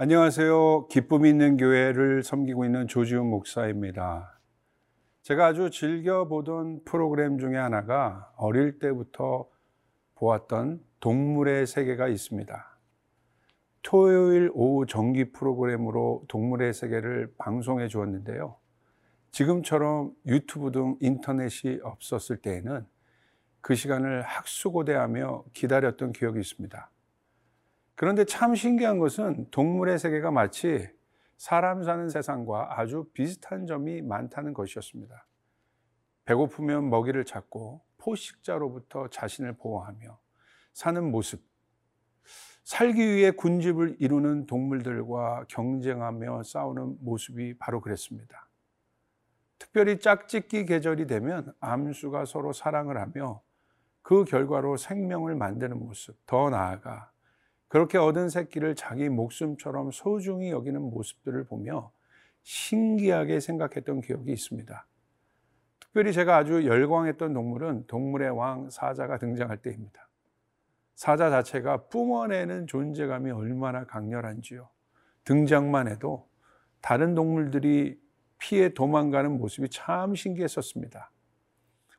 안녕하세요. 기쁨 있는 교회를 섬기고 있는 조지훈 목사입니다. 제가 아주 즐겨보던 프로그램 중에 하나가 어릴 때부터 보았던 동물의 세계가 있습니다. 토요일 오후 정기 프로그램으로 동물의 세계를 방송해 주었는데요. 지금처럼 유튜브 등 인터넷이 없었을 때에는 그 시간을 학수고대하며 기다렸던 기억이 있습니다. 그런데 참 신기한 것은 동물의 세계가 마치 사람 사는 세상과 아주 비슷한 점이 많다는 것이었습니다. 배고프면 먹이를 찾고 포식자로부터 자신을 보호하며 사는 모습, 살기 위해 군집을 이루는 동물들과 경쟁하며 싸우는 모습이 바로 그랬습니다. 특별히 짝짓기 계절이 되면 암수가 서로 사랑을 하며 그 결과로 생명을 만드는 모습, 더 나아가 그렇게 얻은 새끼를 자기 목숨처럼 소중히 여기는 모습들을 보며 신기하게 생각했던 기억이 있습니다. 특별히 제가 아주 열광했던 동물은 동물의 왕 사자가 등장할 때입니다. 사자 자체가 뿜어내는 존재감이 얼마나 강렬한지요. 등장만 해도 다른 동물들이 피해 도망가는 모습이 참 신기했었습니다.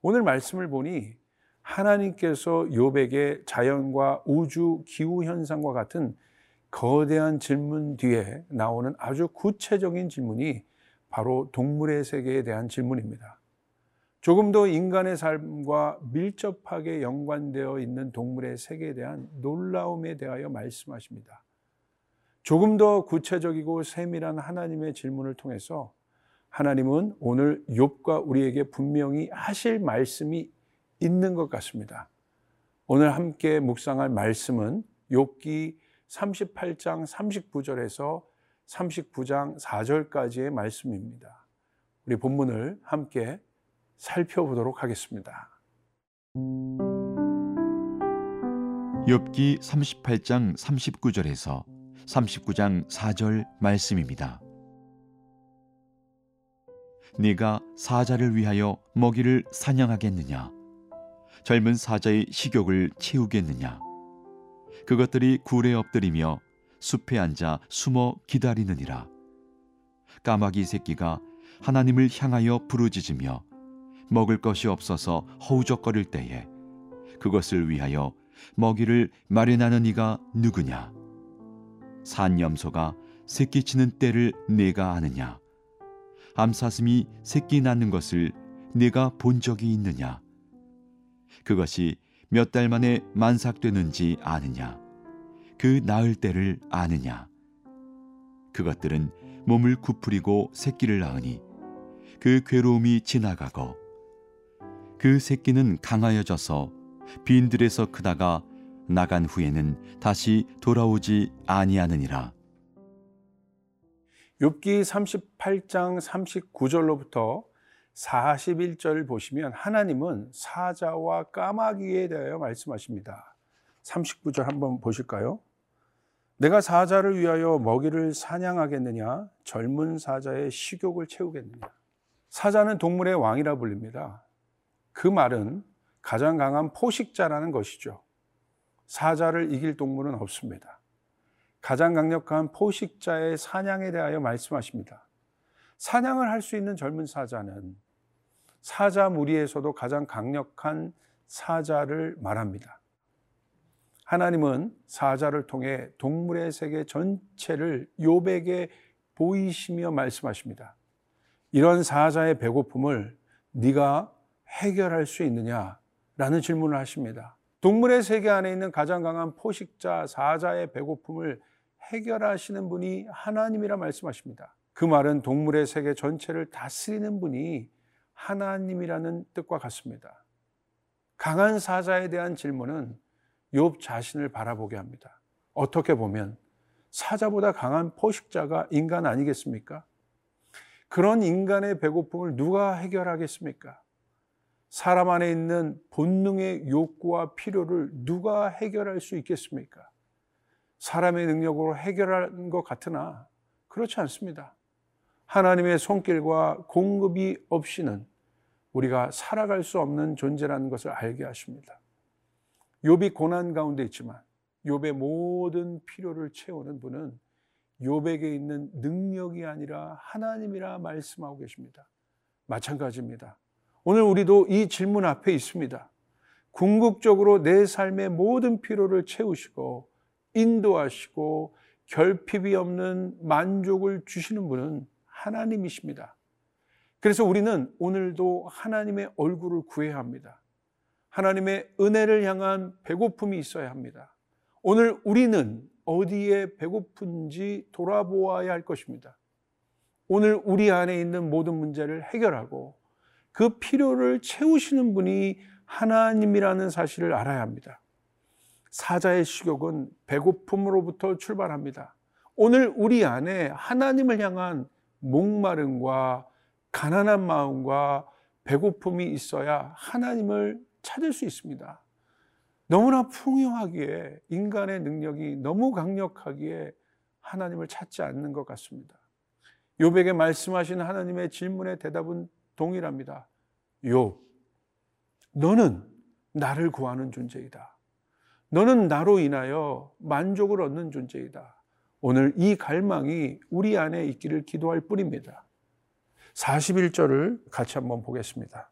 오늘 말씀을 보니 하나님께서 욥에게 자연과 우주, 기후현상과 같은 거대한 질문 뒤에 나오는 아주 구체적인 질문이 바로 동물의 세계에 대한 질문입니다. 조금 더 인간의 삶과 밀접하게 연관되어 있는 동물의 세계에 대한 놀라움에 대하여 말씀하십니다. 조금 더 구체적이고 세밀한 하나님의 질문을 통해서 하나님은 오늘 욥과 우리에게 분명히 하실 말씀이 있는 것 같습니다. 오늘 함께 묵상할 말씀은 욥기 38장 39절에서 39장 4절까지의 말씀입니다. 우리 본문을 함께 살펴보도록 하겠습니다. 욥기 38장 39절에서 39장 4절 말씀입니다. 네가 사자를 위하여 먹이를 사냥하겠느냐? 젊은 사자의 식욕을 채우겠느냐? 그것들이 굴에 엎드리며 숲에 앉아 숨어 기다리느니라. 까마귀 새끼가 하나님을 향하여 부르짖으며 먹을 것이 없어서 허우적거릴 때에 그것을 위하여 먹이를 마련하는 이가 누구냐? 산염소가 새끼치는 때를 네가 아느냐? 암사슴이 새끼 낳는 것을 네가 본 적이 있느냐? 그것이 몇 달 만에 만삭되는지 아느냐? 그 낳을 때를 아느냐? 그것들은 몸을 구부리고 새끼를 낳으니 그 괴로움이 지나가고 그 새끼는 강하여져서 빈들에서 크다가 나간 후에는 다시 돌아오지 아니하느니라. 욥기 38장 39절로부터 41절을 보시면 하나님은 사자와 까마귀에 대하여 말씀하십니다. 39절 한번 보실까요? 내가 사자를 위하여 먹이를 사냥하겠느냐? 젊은 사자의 식욕을 채우겠느냐? 사자는 동물의 왕이라 불립니다. 그 말은 가장 강한 포식자라는 것이죠. 사자를 이길 동물은 없습니다. 가장 강력한 포식자의 사냥에 대하여 말씀하십니다. 사냥을 할 수 있는 젊은 사자는 사자 무리에서도 가장 강력한 사자를 말합니다. 하나님은 사자를 통해 동물의 세계 전체를 욥에게 보이시며 말씀하십니다. 이런 사자의 배고픔을 네가 해결할 수 있느냐라는 질문을 하십니다. 동물의 세계 안에 있는 가장 강한 포식자 사자의 배고픔을 해결하시는 분이 하나님이라 말씀하십니다. 그 말은 동물의 세계 전체를 다스리는 분이 하나님이라는 뜻과 같습니다. 강한 사자에 대한 질문은 욥 자신을 바라보게 합니다. 어떻게 보면 사자보다 강한 포식자가 인간 아니겠습니까? 그런 인간의 배고픔을 누가 해결하겠습니까? 사람 안에 있는 본능의 욕구와 필요를 누가 해결할 수 있겠습니까? 사람의 능력으로 해결하는 것 같으나 그렇지 않습니다. 하나님의 손길과 공급이 없이는 우리가 살아갈 수 없는 존재라는 것을 알게 하십니다. 욥이 고난 가운데 있지만 욥의 모든 필요를 채우는 분은 욥에게 있는 능력이 아니라 하나님이라 말씀하고 계십니다. 마찬가지입니다. 오늘 우리도 이 질문 앞에 있습니다. 궁극적으로 내 삶의 모든 피로를 채우시고 인도하시고 결핍이 없는 만족을 주시는 분은 하나님이십니다. 그래서 우리는 오늘도 하나님의 얼굴을 구해야 합니다. 하나님의 은혜를 향한 배고픔이 있어야 합니다. 오늘 우리는 어디에 배고픈지 돌아보아야 할 것입니다. 오늘 우리 안에 있는 모든 문제를 해결하고 그 필요를 채우시는 분이 하나님이라는 사실을 알아야 합니다. 사자의 식욕은 배고픔으로부터 출발합니다. 오늘 우리 안에 하나님을 향한 목마름과 가난한 마음과 배고픔이 있어야 하나님을 찾을 수 있습니다. 너무나 풍요하기에, 인간의 능력이 너무 강력하기에 하나님을 찾지 않는 것 같습니다. 욥에게 말씀하신 하나님의 질문의 대답은 동일합니다. 욥, 너는 나를 구하는 존재이다. 너는 나로 인하여 만족을 얻는 존재이다. 오늘 이 갈망이 우리 안에 있기를 기도할 뿐입니다. 41절을 같이 한번 보겠습니다.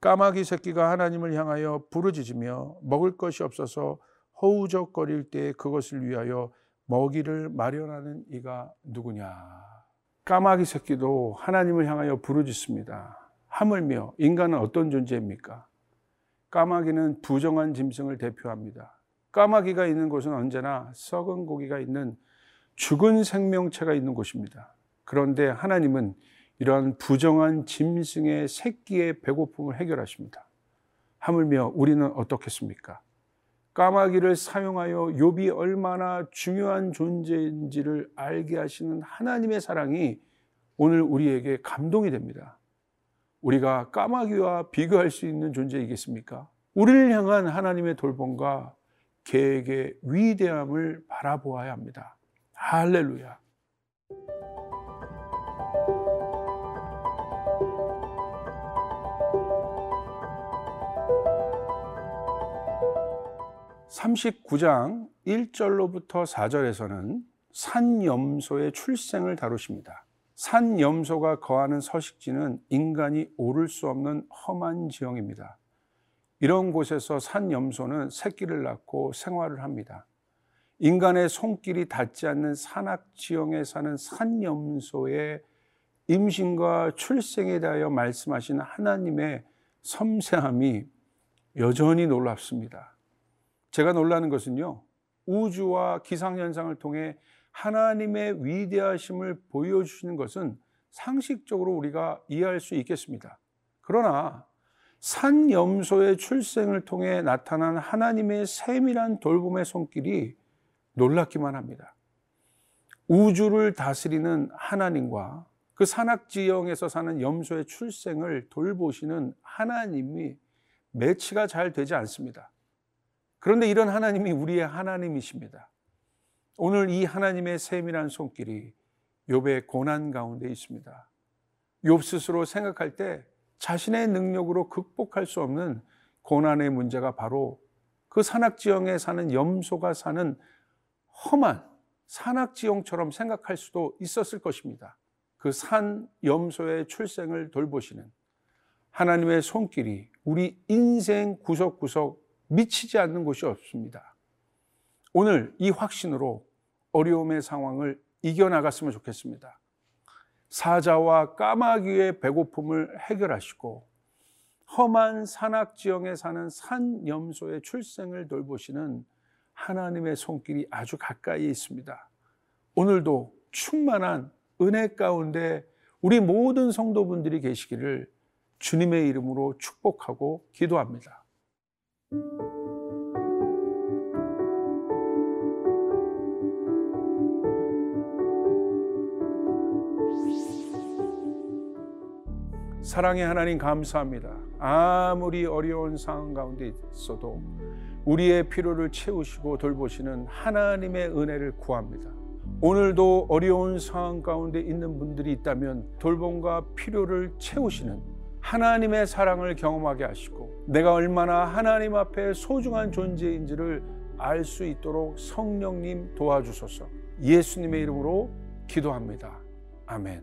까마귀 새끼가 하나님을 향하여 부르짖으며 먹을 것이 없어서 허우적거릴 때 그것을 위하여 먹이를 마련하는 이가 누구냐. 까마귀 새끼도 하나님을 향하여 부르짖습니다. 하물며 인간은 어떤 존재입니까? 까마귀는 부정한 짐승을 대표합니다. 까마귀가 있는 곳은 언제나 썩은 고기가 있는 죽은 생명체가 있는 곳입니다. 그런데 하나님은 이러한 부정한 짐승의 새끼의 배고픔을 해결하십니다. 하물며 우리는 어떻겠습니까? 까마귀를 사용하여 욥이 얼마나 중요한 존재인지를 알게 하시는 하나님의 사랑이 오늘 우리에게 감동이 됩니다. 우리가 까마귀와 비교할 수 있는 존재이겠습니까? 우리를 향한 하나님의 돌봄과 계획의 위대함을 바라보아야 합니다. 할렐루야! (39장) 1절로부터 4절에서는 산염소의 출생을 다루십니다. 산염소가 거하는 서식지는 인간이 오를 수 없는 험한 지형입니다. 이런 곳에서 산염소는 새끼를 낳고 생활을 합니다. 인간의 손길이 닿지 않는 산악 지형에 사는 산염소의 임신과 출생에 대하여 말씀하신 하나님의 섬세함이 여전히 놀랍습니다. 제가 놀라는 것은요, 우주와 기상현상을 통해 하나님의 위대하심을 보여주시는 것은 상식적으로 우리가 이해할 수 있겠습니다. 그러나 산염소의 출생을 통해 나타난 하나님의 세밀한 돌봄의 손길이 놀랍기만 합니다. 우주를 다스리는 하나님과 그 산악지형에서 사는 염소의 출생을 돌보시는 하나님이 매치가 잘 되지 않습니다. 그런데 이런 하나님이 우리의 하나님이십니다. 오늘 이 하나님의 세밀한 손길이 욥의 고난 가운데 있습니다. 욥 스스로 생각할 때 자신의 능력으로 극복할 수 없는 고난의 문제가 바로 그 산악지형에 사는 염소가 사는 험한 산악지형처럼 생각할 수도 있었을 것입니다. 그 산 염소의 출생을 돌보시는 하나님의 손길이 우리 인생 구석구석 미치지 않는 곳이 없습니다. 오늘 이 확신으로 어려움의 상황을 이겨나갔으면 좋겠습니다. 사자와 까마귀의 배고픔을 해결하시고 험한 산악지형에 사는 산염소의 출생을 돌보시는 하나님의 손길이 아주 가까이 있습니다. 오늘도 충만한 은혜 가운데 우리 모든 성도분들이 계시기를 주님의 이름으로 축복하고 기도합니다. 사랑의 하나님, 감사합니다. 아무리 어려운 상황 가운데 있어도 우리의 필요를 채우시고 돌보시는 하나님의 은혜를 구합니다. 오늘도 어려운 상황 가운데 있는 분들이 있다면 돌봄과 필요를 채우시는 하나님의 사랑을 경험하게 하시고 내가 얼마나 하나님 앞에 소중한 존재인지를 알 수 있도록 성령님 도와주소서. 예수님의 이름으로 기도합니다. 아멘.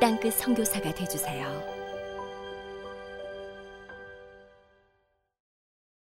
땅끝 선교사가 되어주세요.